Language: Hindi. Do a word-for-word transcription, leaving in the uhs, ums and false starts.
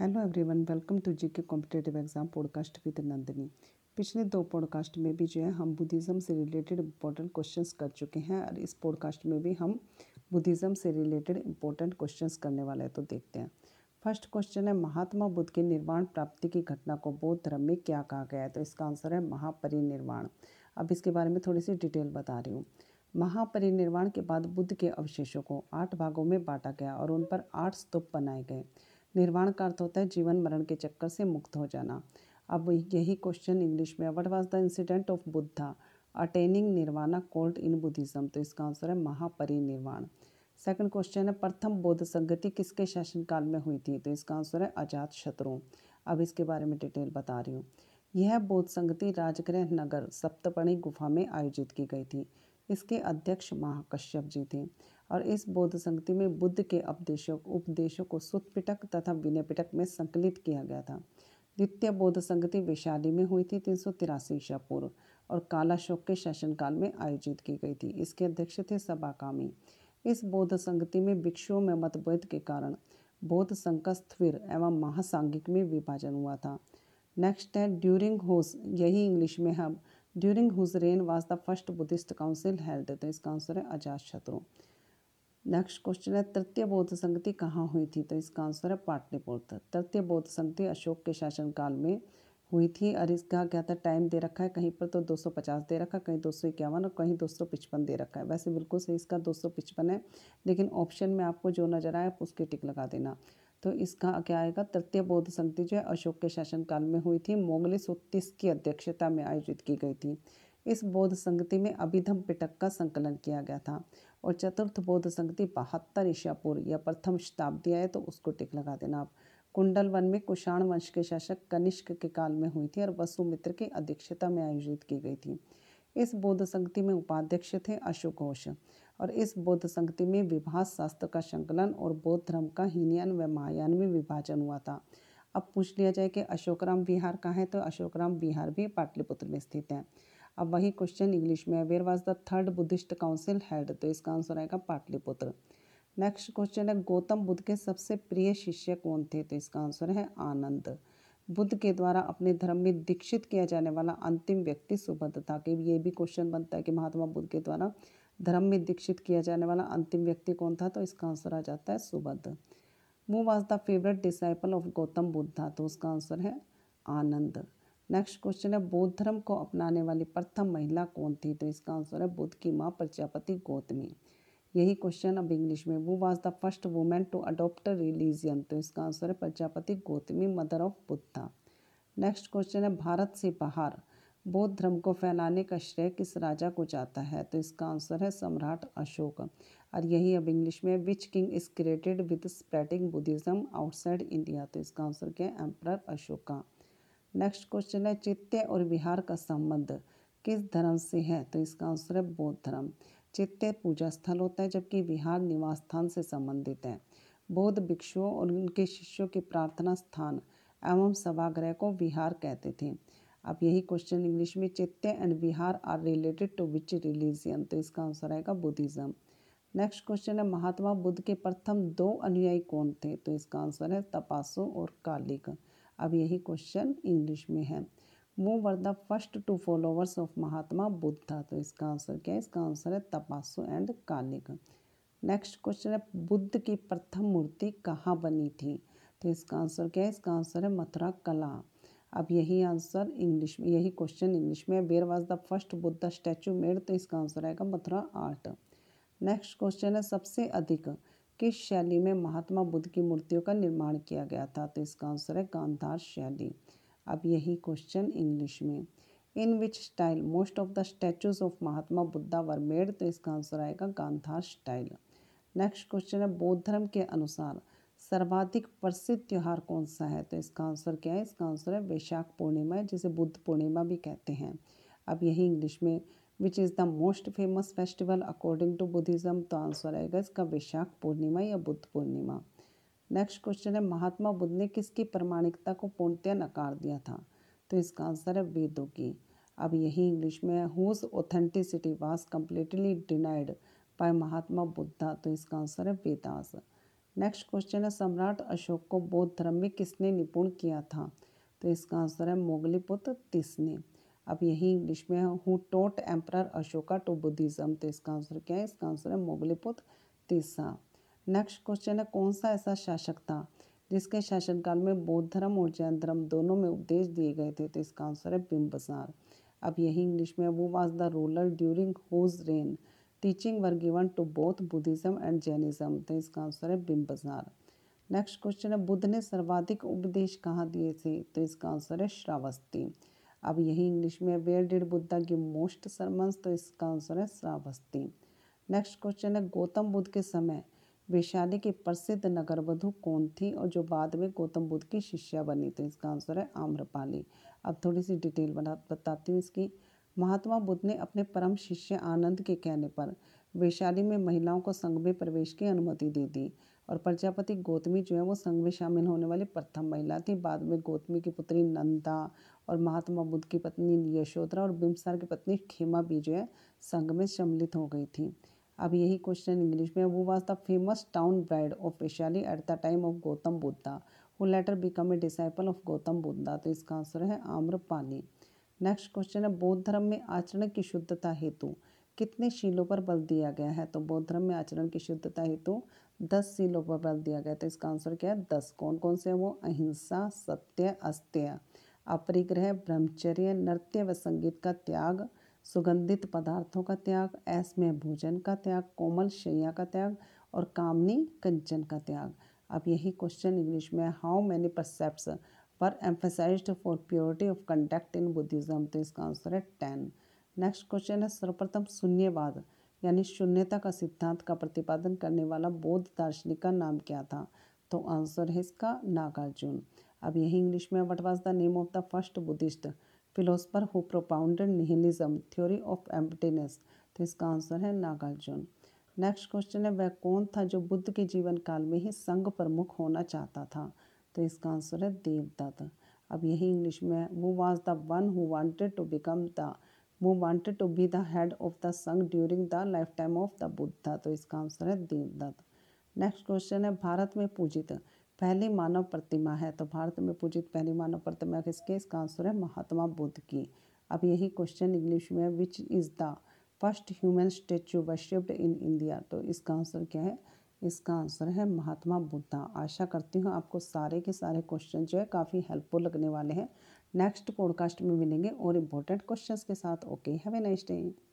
Hello everyone, welcome to G K competitive exam podcast with Nandini. पिछले दो पॉडकास्ट में भी जो है हम बुद्धिज़्म से रिलेटेड इंपॉर्टेंट क्वेश्चंस कर चुके हैं और इस पॉडकास्ट में भी हम बुद्धिज़्म से रिलेटेड इंपॉर्टेंट क्वेश्चंस करने वाले हैं। तो देखते हैं, फर्स्ट क्वेश्चन है महात्मा बुद्ध के निर्वाण प्राप्ति की घटना को बौद्ध धर्म में क्या कहा गया है? तो इसका आंसर है महापरिनिर्वाण। अब इसके बारे में थोड़ी सी डिटेल बता रही हूँ। महापरिनिर्वाण के बाद बुद्ध के अवशेषों को आठ भागों में बांटा गया और उन पर आठ स्तूप बनाए गए। निर्वाण का अर्थ होता है जीवन मरण के चक्कर से मुक्त हो जाना। अब यही क्वेश्चन इंग्लिश में, what was the incident of Buddha attaining nirvana called in Buddhism? तो इसका आंसर है महापरिनिर्वाण। सेकंड क्वेश्चन है प्रथम बौद्ध संगति किसके शासनकाल में हुई थी? तो इसका आंसर है अजात शत्रु। अब इसके बारे में डिटेल बता रही हूँ। यह बौद्ध संगति राजगृह नगर सप्तपर्णी गुफा में आयोजित की गई थी। इसके अध्यक्ष महाकश्यप जी थे और इस बौद्ध संगति में बुद्ध के उपदेशों उपदेशों को सुत पिटक तथा विनय पिटक में संकलित किया गया था। द्वितीय बौद्ध संगति वैशाली में हुई थी तीन सौ तिरासी ईसा पूर्व और कालाशोक के शासनकाल में आयोजित की गई थी। इसके अध्यक्ष थे सबाकामी। इस बौद्ध संगति में भिक्षुओं में मतभेद के कारण बौद्ध संघ का स्थिर एवं महासांगिक में विभाजन हुआ था। नेक्स्ट है ड्यूरिंग हुस, यही इंग्लिश में है। During whose reign was the first Buddhist council held? तो इसका आंसर है अजात शत्रु। नेक्स्ट क्वेश्चन है तृतीय बौद्ध संगति कहाँ हुई थी? तो इसका आंसर है पाटलीपुत्र। तृतीय बौद्ध संगति अशोक के शासनकाल में हुई थी और इसका क्या था, टाइम दे रखा है, कहीं पर तो दो सौ पचास दे रखा है, कहीं दो सौ इक्यावन और कहीं दो सौ पचपन दे रखा है। वैसे बिल्कुल सही इसका दो सौ पचपन है, लेकिन ऑप्शन में आपको जो नजर आए आप उसके टिक लगा देना। तो इसका क्या आएगा, तृतीय बौद्ध संगति जो है अशोक के शासनकाल में हुई थी, मोगलिपुत्त तिस्स की अध्यक्षता में आयोजित की गई थी। इस बौद्ध संगति में अभिधम्म पिटक का संकलन किया गया था। और चतुर्थ बौद्ध संगति बहत्तर ईसा पूर्व या प्रथम शताब्दी है, तो उसको टिक लगा देना आप। कुंडल वन में कुषाण वंश के शासक कनिष्क के काल में हुई थी और वसुमित्र की अध्यक्षता में आयोजित की गई थी। इस बौद्ध संगति में उपाध्यक्ष थे अशोकघोष और इस बौद्ध संगति में विभास शास्त्र का संकलन और बौद्ध धर्म का हीनयान व महायान में विभाजन हुआ था। अब पूछ लिया जाए कि अशोकराम विहार कहाँ है? तो अशोकराम विहार भी पाटलिपुत्र में स्थित है। अब वही क्वेश्चन इंग्लिश में, where was the third Buddhist council held? तो इसका आंसर आएगा पाटलिपुत्र। नेक्स्ट क्वेश्चन है गौतम बुद्ध के सबसे प्रिय शिष्य कौन थे? तो इसका आंसर है आनंद। बुद्ध के द्वारा अपने धर्म में दीक्षित किया जाने वाला अंतिम व्यक्ति सुभद्र था। कि ये भी क्वेश्चन बनता है कि महात्मा बुद्ध के द्वारा धर्म में दीक्षित किया जाने वाला अंतिम व्यक्ति कौन था? तो इसका आंसर आ जाता है सुभद्र। वो was the favourite disciple of Gautam Buddha? तो उसका आंसर है आनंद। नेक्स्ट क्वेश्चन है बौद्ध धर्म को अपनाने वाली प्रथम महिला कौन थी? तो इसका आंसर है बुद्ध की माँ प्रजापति गौतमी। यही क्वेश्चन अब इंग्लिश में, वो was the first women to adopt religion? तो इसका आंसर है Prajapati Gautami, mother of Buddha. Next question है भारत से बाहर बौद्ध धर्म को फैलाने का श्रेय किस राजा को जाता है? तो इसका आंसर है सम्राट अशोक। और यही अब इंग्लिश में, which king is credited with spreading Buddhism outside India? तो इसका आंसर क्या है, एम्परर अशोक का। नेक्स्ट क्वेश्चन है चैत्य और विहार का संबंध किस धर्म से है? तो इसका आंसर है बौद्ध धर्म। चैत्य पूजा स्थल होता है जबकि विहार निवास स्थान से संबंधित है। बौद्ध भिक्षुओं और उनके शिष्यों के प्रार्थना स्थान एवं सभागृह को विहार कहते थे। अब यही क्वेश्चन इंग्लिश में, chaitya and vihara are related to which religion? तो इसका आंसर आएगा बुद्धिज़्म। नेक्स्ट क्वेश्चन है महात्मा बुद्ध के प्रथम दो अनुयायी कौन थे? तो इसका आंसर है तपासों और कालिक। अब यही क्वेश्चन इंग्लिश में है, who were the first two followers of Mahatma Buddha? तो इसका आंसर क्या है, इसका आंसर है तपासों एंड कालिक। नेक्स्ट क्वेश्चन है बुद्ध की प्रथम मूर्ति कहाँ बनी थी? तो इसका आंसर क्या है, इसका आंसर है मथुरा कला। अब यही आंसर इंग्लिश में, यही क्वेश्चन इंग्लिश में, where was the first Buddha statue made? तो इसका आंसर आएगा मथुरा आर्ट। नेक्स्ट क्वेश्चन है सबसे अधिक किस शैली में महात्मा बुद्ध की मूर्तियों का निर्माण किया गया था? तो इसका आंसर है गांधार शैली। अब यही क्वेश्चन इंग्लिश में, in which style most of the statues of Mahatma Buddha were made? तो इसका आंसर आएगा गांधार स्टाइल। नेक्स्ट क्वेश्चन है बौद्ध धर्म के अनुसार सर्वाधिक प्रसिद्ध त्यौहार कौन सा है? तो इसका आंसर क्या है, इसका आंसर है वैशाख पूर्णिमा, जिसे बुद्ध पूर्णिमा भी कहते हैं। अब यही इंग्लिश में, which is the most famous festival according to Buddhism? तो आंसर आएगा इसका वैशाख पूर्णिमा या बुद्ध पूर्णिमा। नेक्स्ट क्वेश्चन है महात्मा बुद्ध ने किसकी प्रामाणिकता को पूर्णतया नकार दिया था? तो इसका आंसर है वेदों की। अब यही इंग्लिश में है, whose authenticity was completely denied by Mahatma Buddha? तो इसका आंसर है वेदास। नेक्स्ट क्वेश्चन है सम्राट अशोक को बौद्ध धर्म में किसने निपुण किया था, तो इसका आंसर है मोगलिपुत्त तिस्स ने। अब यही इंग्लिश में है who taught emperor Ashoka to Buddhism, तो इसका आंसर क्या है, इसका आंसर है मोगलिपुत्त तिस्स। नेक्स्ट क्वेश्चन है कौन सा ऐसा शासक था जिसके शासनकाल में बौद्ध धर्म और जैन धर्म दोनों में उपदेश दिए गए थे, तो इसका आंसर है बिम्बसार। अब यही इंग्लिश में वो was the ruler during whose reign teaching were given to both Buddhism and Jainism, तो इसका आंसर है बिम्बसार। नेक्स्ट क्वेश्चन है बुद्ध ने सर्वाधिक उपदेश कहाँ दिए थे, तो इसका आंसर है श्रावस्ती। अब यही इंग्लिश में where did Buddha give most sermons, तो इसका आंसर है श्रावस्ती। नेक्स्ट क्वेश्चन है गौतम बुद्ध के समय वैशाली की प्रसिद्ध नगरवधु कौन थी और जो बाद में गौतम बुद्ध की शिष्या बनी, तो इसका आंसर है आम्रपाली। अब थोड़ी सी डिटेल बना बताती हूँ इसकी। महात्मा बुद्ध ने अपने परम शिष्य आनंद के कहने पर वैशाली में महिलाओं को संघ में प्रवेश की अनुमति दे दी और प्रजापति गौतमी जो है वो संघ में शामिल होने वाली प्रथम महिला थी। बाद में गौतमी की पुत्री नंदा और महात्मा बुद्ध की पत्नी यशोधरा और बिम्बसार की पत्नी खेमा भी जो है संघ में सम्मिलित हो गई थी। अब यही क्वेश्चन इंग्लिश में वो was the famous town bride of Vaishali at the time of Gautam Buddha who later become a disciple of Gautam Buddha, तो इसका आंसर है आम्रपाली। नेक्स्ट क्वेश्चन है बौद्ध धर्म में आचरण की शुद्धता हेतु कितने शीलों पर बल दिया गया है, तो बौद्ध धर्म में आचरण की शुद्धता हेतु दस शीलों पर बल दिया गया है, तो इसका आंसर क्या है दस। कौन कौन से हैं वो, अहिंसा, सत्य, अस्त्य, अपरिग्रह, ब्रह्मचर्य, नृत्य व संगीत का त्याग, सुगंधित पदार्थों का त्याग, ऐस में भोजन का त्याग, कोमल शैया का त्याग और कामनी कंचन का त्याग। अब यही क्वेश्चन इंग्लिश में how many precepts were emphasised for purity of conduct in Buddhism, तो इसका आंसर है टेन। नेक्स्ट क्वेश्चन है सर्वप्रथम शून्यवाद यानी शून्यता का सिद्धांत का प्रतिपादन करने वाला बौद्ध दार्शनिक का नाम क्या था, तो आंसर है इसका नागार्जुन। अब यही इंग्लिश में what was the name of the first Buddhist philosopher who propounded nihilism theory of emptiness, तो इसका आंसर है नागार्जुन। नेक्स्ट क्वेश्चन है वह कौन था जो बुद्ध के जीवन काल में ही संघ प्रमुख होना चाहता था, तो इसका आंसर है देवदत्त। अब यही इंग्लिश में वो was the one who wanted to become the वो wanted to be the head of the संघ during the life time of the Buddha, तो इसका आंसर है देवदत्त। नेक्स्ट क्वेश्चन है भारत में पूजित पहली मानव प्रतिमा है, तो भारत में पूजित पहली मानव प्रतिमा किसके, इसका आंसर है महात्मा बुद्ध की। अब यही क्वेश्चन इंग्लिश में which is the first human statue worshipped in India, तो इसका आंसर क्या है, इसका आंसर है महात्मा बुद्धा। आशा करती हूँ आपको सारे के सारे क्वेश्चन जो है काफ़ी हेल्पफुल लगने वाले हैं। नेक्स्ट पॉडकास्ट में मिलेंगे और इम्पोर्टेंट क्वेश्चंस के साथ। Okay, have a nice day.